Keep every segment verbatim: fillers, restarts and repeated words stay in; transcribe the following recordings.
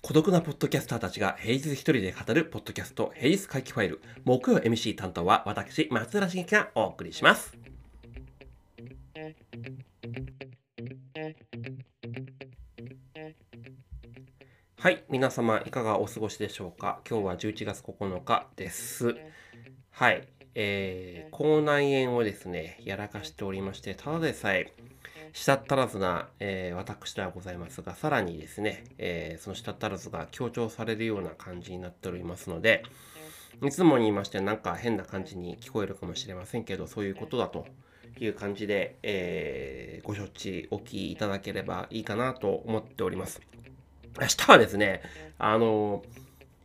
孤独なポッドキャスターたちが平日一人で語るポッドキャスト平日回帰ファイル、木曜 エムシー 担当は私松浦茂樹がお送りします。はい、皆様いかがお過ごしでしょうか。今日はじゅういちがつここのかです。はい、えー、口内炎をですねやらかしておりまして、ただでさえ舌足らずな、えー、私ではございますが、さらにですね、えー、その舌足らずが強調されるような感じになっておりますので、いつもに言いましてなんか変な感じに聞こえるかもしれませんけど、そういうことだという感じで、えー、ご承知おきいただければいいかなと思っております。明日はですね、あの、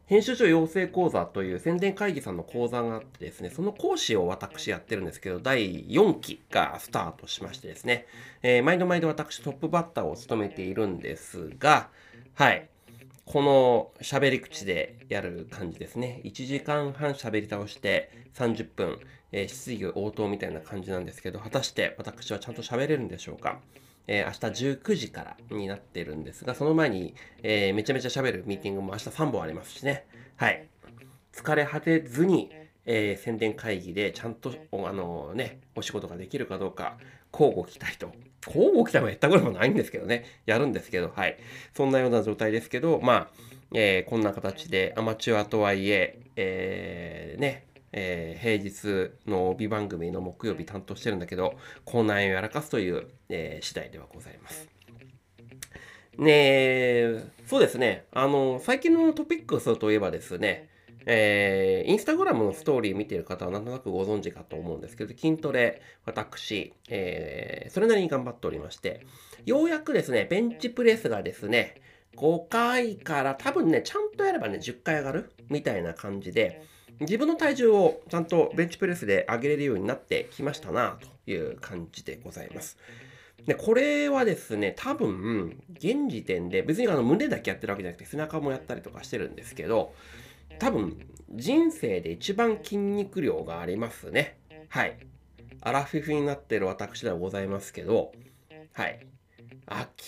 編集長養成講座という宣伝会議さんの講座があってですね、その講師を私やってるんですけど、だいよんきがスタートしましてですね、えー、毎度毎度私トップバッターを務めているんですが、はい、この喋り口でやる感じですね。いちじかんはん喋り倒してさんじゅっぷん、えー、質疑応答みたいな感じなんですけど、果たして私はちゃんと喋れるんでしょうか。えー、明日じゅうくじからになってるんですが、その前に、えー、めちゃめちゃ喋るミーティングも明日さんぼんありますしね。はい。疲れ果てずに、えー、宣伝会議でちゃんと お,、あのーね、お仕事ができるかどうか、交互期待と。交互期待もやったこともないんですけどね。やるんですけど、はい。そんなような状態ですけど、まあ、えー、こんな形でアマチュアとはいえ、えー、ね、えー、平日の帯番組の木曜日担当してるんだけど、口内炎をやらかすという、えー、次第ではございますね。えそうですね、あの最近のトピックスといえばですね、えー、インスタグラムのストーリー見てる方はなんとなくご存知かと思うんですけど、筋トレ私、えー、それなりに頑張っておりまして、ようやくですねベンチプレスがですねごかいから多分ねちゃんとやればねじゅっかい上がるみたいな感じで、自分の体重をちゃんとベンチプレスで上げれるようになってきましたなという感じでございます。で、これはですね、多分、現時点で、別にあの胸だけやってるわけじゃなくて、背中もやったりとかしてるんですけど、多分、人生で一番筋肉量がありますね。はい。アラフィフになってる私ではございますけど、はい。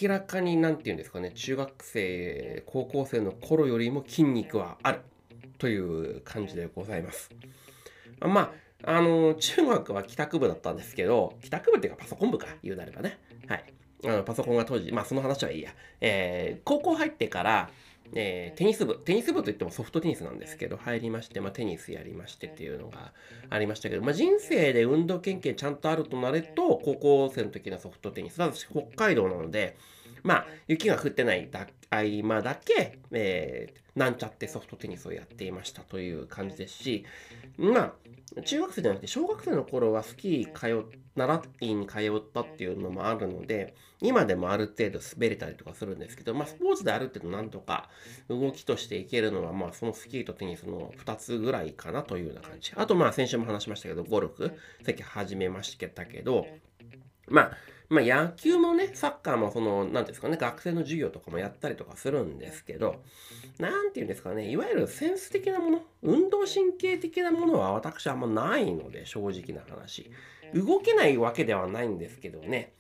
明らかに、なんていうんですかね、中学生、高校生の頃よりも筋肉はある。という感じでございます。まあ、あの、中学は帰宅部だったんですけど、帰宅部っていうかパソコン部か、言うなればね。はい。あのパソコンが当時、まあその話はいいや。えー、高校入ってから、えー、テニス部、テニス部といってもソフトテニスなんですけど、入りまして、まあテニスやりましてっていうのがありましたけど、まあ人生で運動経験ちゃんとあるとなると、高校生の時のソフトテニス、だと北海道なので、まあ雪が降ってないだ合間だけ、えー、なんちゃってソフトテニスをやっていましたという感じですし、まあ中学生じゃなくて小学生の頃はスキー通習いに通ったっていうのもあるので、今でもある程度滑れたりとかするんですけど、まあスポーツである程度なんとか動きとしていけるのは、まあそのスキーとテニスのふたつぐらいかなというような感じ。あとまあ先週も話しましたけど、ゴルフ最近始めましたけど、まあまあ、野球もね、サッカーもその、なんですかね、学生の授業とかもやったりとかするんですけど、なんていうんですかね、いわゆるセンス的なもの、運動神経的なものは私はあんまないので、正直な話。動けないわけではないんですけどね、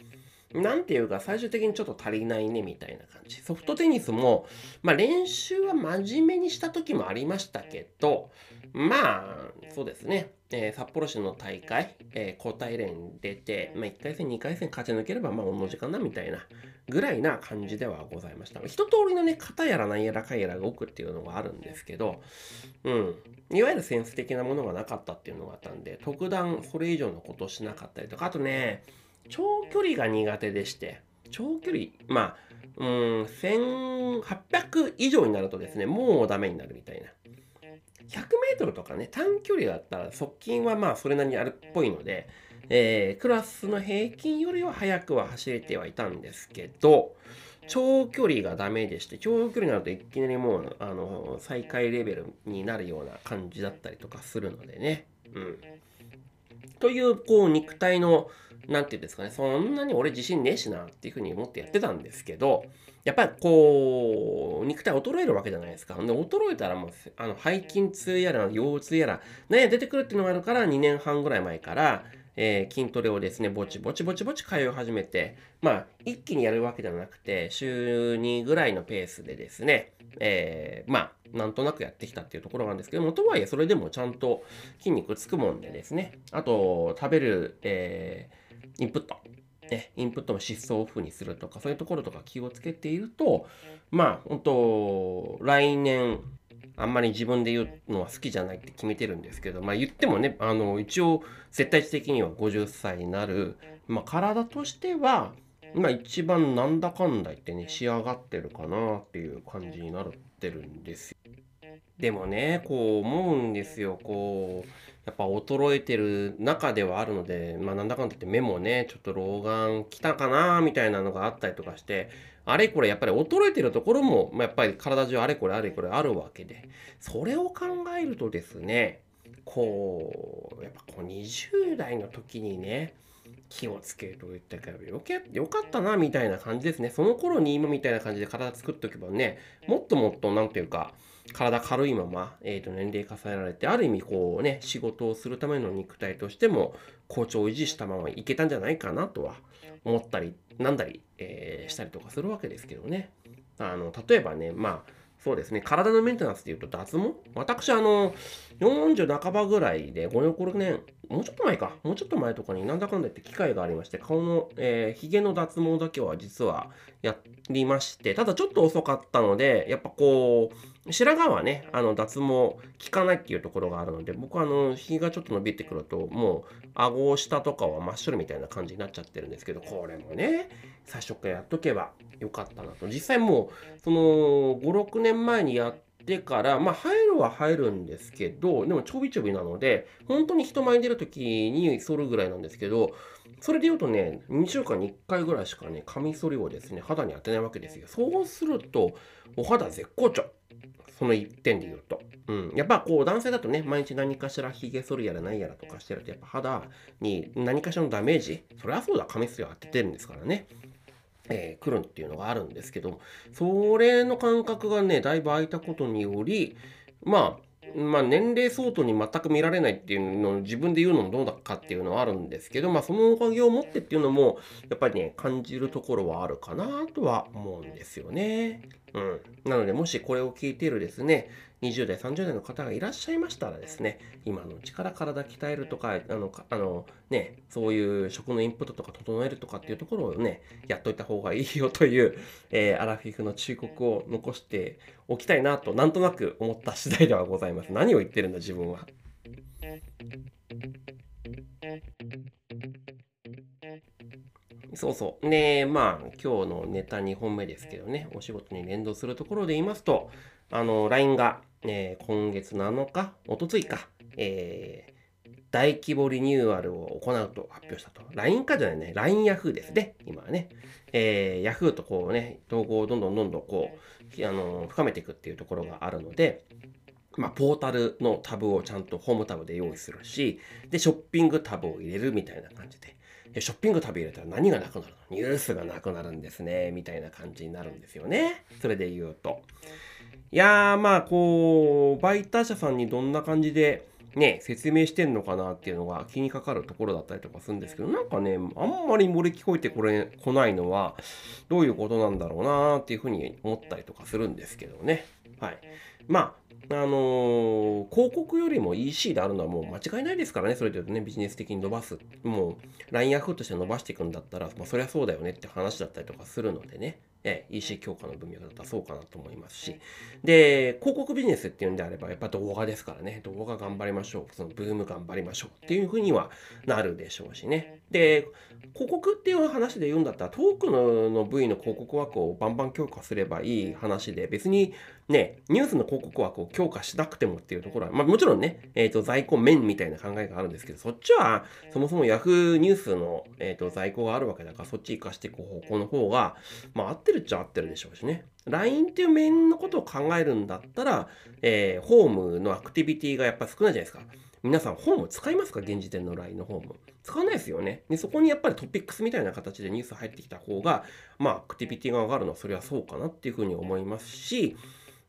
なんていうか、最終的にちょっと足りないね、みたいな感じ。ソフトテニスも、まあ、練習は真面目にした時もありましたけど、まあ、そうですね。えー、札幌市の大会、えー、交代連出て、まあ、いっかいせん、にかいせん勝ち抜ければ、まあ、同じかな、みたいなぐらいな感じではございました。一通りのね、型やら何やらかやらが多くっていうのがあるんですけど、うん。いわゆるセンス的なものがなかったっていうのがあったんで、特段それ以上のことをしなかったりとか、あとね、長距離が苦手でして、長距離、まあ、うーん、せんはっぴゃく以上になるとですね、もうダメになるみたいな。ひゃくメートルとかね、短距離だったら速筋はまあそれなりにあるっぽいので、えー、クラスの平均よりは速くは走れてはいたんですけど、長距離がダメでして、長距離になるといきなりもう、あの、最下位レベルになるような感じだったりとかするのでね。うん。という、こう、肉体の、なんていうんですかね、そんなに俺自信ねえしなっていうふうに思ってやってたんですけど、やっぱりこの肉体衰えるわけじゃないですか。で衰えたらもうあの背筋痛やら腰痛やら悩ん出てくるっていうのがあるから、にねんはんぐらい前から、えー、筋トレをですねぼちぼちぼちぼち通い始めて、まあ一気にやるわけではなくてしゅうにぐらいのペースでですね、えー、まあなんとなくやってきたっていうところなんですけども、とはいえそれでもちゃんと筋肉つくもんでですね、あと食べる、えー、インプットインプットの質素をオフにするとか、そういうところとか気をつけていると、まあ本当来年あんまり自分で言うのは好きじゃないって決めてるんですけど、まあ言ってもね、あの一応絶対値的にはごじゅっさいになる、まあ、体としては今一番なんだかんだ言ってね仕上がってるかなっていう感じになってるんですよ。でもねこう思うんですよ、こうやっぱ衰えてる中ではあるので、まあなんだかんだって目もねちょっと老眼きたかなみたいなのがあったりとかして、あれこれやっぱり衰えてるところも、まあ、やっぱり体中あれこれあれこれあるわけで、それを考えるとですね、こうやっぱこうにじゅうだいの時にね気をつけると言ったけどよけよかったなみたいな感じですね。その頃に今みたいな感じで体作っておけばね、もっともっとなんていうか体軽いまま、えー、と年齢重ねられて、ある意味こうね仕事をするための肉体としても好調を維持したままいけたんじゃないかなとは思ったりなんだり、えー、したりとかするわけですけどね。あの例えばね、まあそうですね、体のメンテナンスでいうと脱毛、私あのよんじゅうなかばぐらいでごねんろくねんもうちょっと前かもうちょっと前とかになんだかんだ言って機会がありまして、顔のえー、ひげの脱毛だけは実はやりまして、ただちょっと遅かったので、やっぱこう白髪はねあの脱毛効かないっていうところがあるので、僕はあのひげがちょっと伸びてくるともう顎下とかは真っ白みたいな感じになっちゃってるんですけど、これもね最初からやっとけばよかったなと。実際もうそのごろくねんまえにやってでからまあ入るは入るんですけど、でもちょびちょびなので本当に人前に出る時に剃るぐらいなんですけど、それで言うとねにしゅうかんにいっかいぐらいしかねカミソリをですね肌に当てないわけですよ。そうするとお肌絶好調、その一点で言うと、うん、やっぱこう男性だとね毎日何かしらひげ剃るやらないやらとかしてると、やっぱ肌に何かしらのダメージ、そりゃそうだカミソリを当ててるんですからね、えー、来るっていうのがあるんですけど、それの感覚がねだいぶ空いたことにより、まあ、まあ年齢相当に全く見られないっていうのを自分で言うのもどうだかっていうのはあるんですけど、まあそのおかげを持ってっていうのもやっぱりね感じるところはあるかなとは思うんですよね。うん、なのでもしこれを聞いているですねにじゅうだいさんじゅうだいの方がいらっしゃいましたらですね、今のうちから体鍛えるとかあのあの、ね、そういう食のインプットとか整えるとかっていうところをねやっといた方がいいよという、えー、アラフィフの忠告を残しておきたいなとなんとなく思った次第ではございます。何を言ってるんだ自分は。そうそう。ね、まあ、今日のネタにほんめですけどね、お仕事に連動するところで言いますと、あの、ライン が、えー、今月なのか、おとついか、えー、大規模リニューアルを行うと発表したと。ライン かじゃないね、ライン Yahoo ですね、今はね。えー、Yahoo とこうね、統合をどんどんどんどんこう、あの、深めていくっていうところがあるので、まあ、ポータルのタブをちゃんとホームタブで用意するし、で、ショッピングタブを入れるみたいな感じで。ショッピングタブ入れたら何がなくなるの？ニュースがなくなるんですね。みたいな感じになるんですよね。それで言うと。いやー、まあ、こう、バイター社さんにどんな感じでね、説明してんのかなっていうのが気にかかるところだったりとかするんですけど、なんかね、あんまり漏れ聞こえてこれ、来ないのは、どういうことなんだろうなーっていうふうに思ったりとかするんですけどね。はい。まあ、あのー、広告よりも イーシー であるのはもう間違いないですからね。それでいうとねビジネス的に伸ばす、もう ライン Yahoo として伸ばしていくんだったら、まあ、そりゃそうだよねって話だったりとかするのでね、え イーシー 強化の文脈だったらそうかなと思いますし、で広告ビジネスっていうんであればやっぱ動画ですからね、動画頑張りましょう、そのブーム頑張りましょうっていうふうにはなるでしょうしね。で広告っていう話で言うんだったらトークのの部位の広告枠をバンバン強化すればいい話で、別にねニュースの広告枠を強化しなくてもっていうところは、まあ、もちろんね、えー、と在庫面みたいな考えがあるんですけど、そっちはそもそも Yahoo ニュースの、えー、と在庫があるわけだから、そっち活かしていく方向の方が、まあ、合ってるっちゃ合ってるでしょうしね。ライン っていう面のことを考えるんだったら、えー、ホームのアクティビティがやっぱ少ないじゃないですか。皆さん本を使いますか？現時点の ライン の方も使わないですよね。でそこにやっぱりトピックスみたいな形でニュース入ってきた方が、まあアクティビティが上がるのはそれはそうかなっていうふうに思いますし、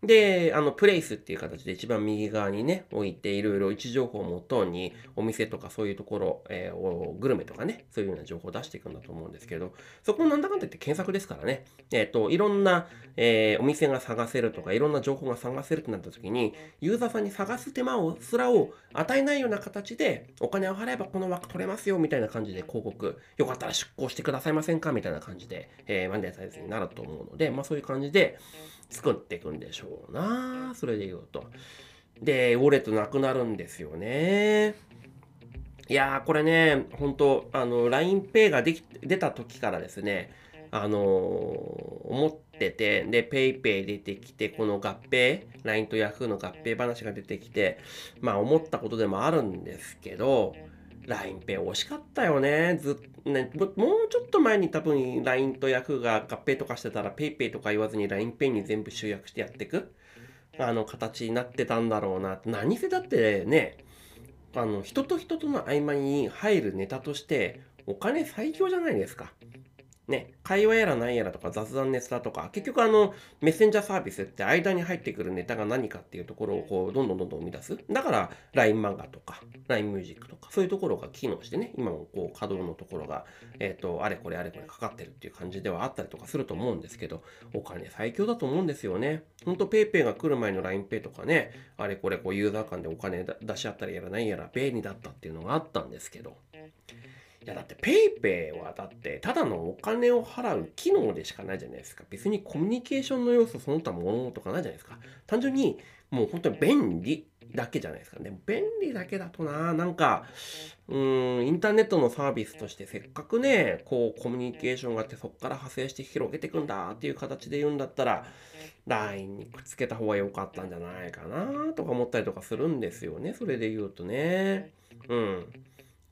で、あの、プレイスっていう形で一番右側にね、置いていろいろ位置情報をもとに、お店とかそういうところ、えー、グルメとかね、そういうような情報を出していくんだと思うんですけど、そこもなんだかんだ言って検索ですからね、えっと、いろんな、えー、お店が探せるとか、いろんな情報が探せるってなった時に、ユーザーさんに探す手間を、すらを与えないような形で、お金を払えばこの枠取れますよ、みたいな感じで広告、よかったら出稿してくださいませんかみたいな感じで、えー、マネタイズになると思うので、まあそういう感じで作っていくんでしょう。なそれで言うとでウォレットなくなるんですよね。いやーこれね本当あの ラインペイ ができ出た時からですねあのー、思っててで PayPay 出てきてこの合併 ライン と Yahoo の合併話が出てきてまあ思ったことでもあるんですけど ラインペイ 惜しかったよね。ずっとね、もうちょっと前に多分 ライン と Yahoo が合併とかしてたら PayPay とか言わずに ラインペイ に全部集約してやっていくあの形になってたんだろうな。何せだってねあの人と人との合間に入るネタとしてお金最強じゃないですか。ね、会話やら何やらとか雑談ネタとか結局あのメッセンジャーサービスって間に入ってくるネタが何かっていうところをこうどんどんどんどん生み出す。だから ライン 漫画とか ライン ミュージックとかそういうところが機能してね今もこう稼働のところが、えー、とあれこれあれこれかかってるっていう感じではあったりとかすると思うんですけどお金最強だと思うんですよね。ほんと PayPay が来る前の ラインペイ とかねあれこれこうユーザー間でお金出し合ったりやら何やら便利だったっていうのがあったんですけどいやだってPayPayはだってただのお金を払う機能でしかないじゃないですか。別にコミュニケーションの要素その他物とかないじゃないですか。単純にもう本当に便利だけじゃないですかね。便利だけだとななんかうーんインターネットのサービスとしてせっかくねこうコミュニケーションがあってそこから派生して広げていくんだっていう形で言うんだったら ライン にくっつけた方が良かったんじゃないかなとか思ったりとかするんですよね。それで言うとねうん。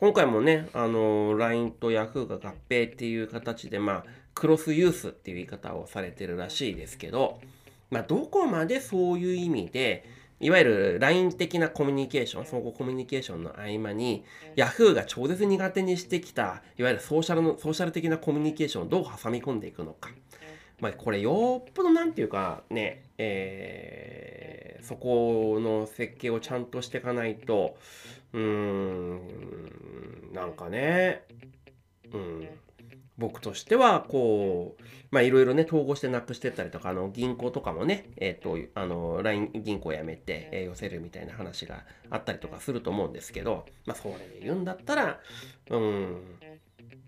今回もね、あの、ライン と Yahoo が合併っていう形で、まあ、クロスユースっていう言い方をされてるらしいですけど、まあ、どこまでそういう意味で、いわゆる ライン 的なコミュニケーション、相互コミュニケーションの合間に、Yahoo が超絶苦手にしてきた、いわゆるソーシャルの、ソーシャル的なコミュニケーションをどう挟み込んでいくのか。まあ、これ、よっぽどなんていうか、ね、えー、そこの設計をちゃんとしていかないと、うーん、なんかね、うん、僕としては、こう、まあ、いろいろね、統合してなくしてったりとか、あの、銀行とかもね、えっと、あの、ライン 銀行辞めて、えー、寄せるみたいな話があったりとかすると思うんですけど、まあ、それで言うんだったら、うん、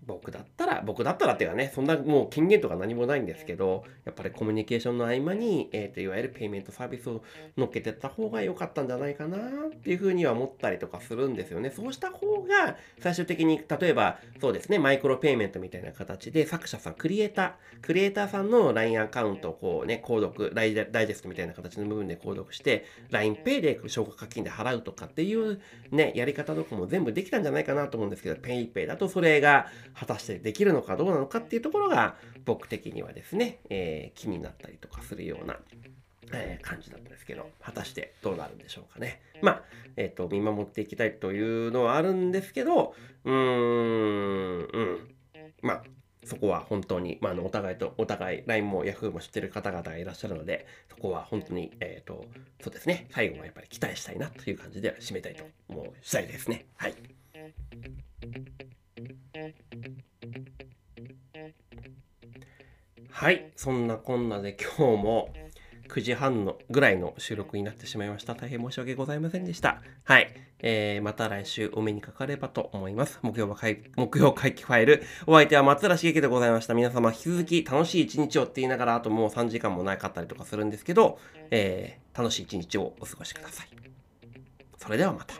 僕だったら、僕だったらっていうかね、そんなもう権限とか何もないんですけど、やっぱりコミュニケーションの合間に、えっと、いわゆるペイメントサービスを乗っけてった方が良かったんじゃないかなっていうふうには思ったりとかするんですよね。そうした方が、最終的に、例えば、そうですね、マイクロペイメントみたいな形で、作者さん、クリエイター、クリエイターさんの ライン アカウントをこうね、購読、ダイジェストみたいな形の部分で購読して、ラインペイ で消化課金で払うとかっていうね、やり方とかも全部できたんじゃないかなと思うんですけど、PayPay だとそれが、果たしてできるのかどうなのかっていうところが僕的にはですね、えー、気になったりとかするような、えー、感じだったんですけど、果たしてどうなるんでしょうかね。まあ、えっと、見守っていきたいというのはあるんですけど、うーん、うん、まあ、そこは本当に、まあ、お互いと、お互い、ライン も Yahoo も知ってる方々がいらっしゃるので、そこは本当に、えっと、そうですね、最後はやっぱり期待したいなという感じで締めたいと思う次第ですね。はい。はい、そんなこんなで今日もくじはんのぐらいの収録になってしまいました。大変申し訳ございませんでした。はい、えー、また来週お目にかかればと思います。木曜は会、木曜会期ファイル。お相手は松浦茂樹でございました。皆様引き続き楽しい一日をって言いながら、あともうさんじかんもなかったりとかするんですけど、えー、楽しい一日をお過ごしください。それではまた。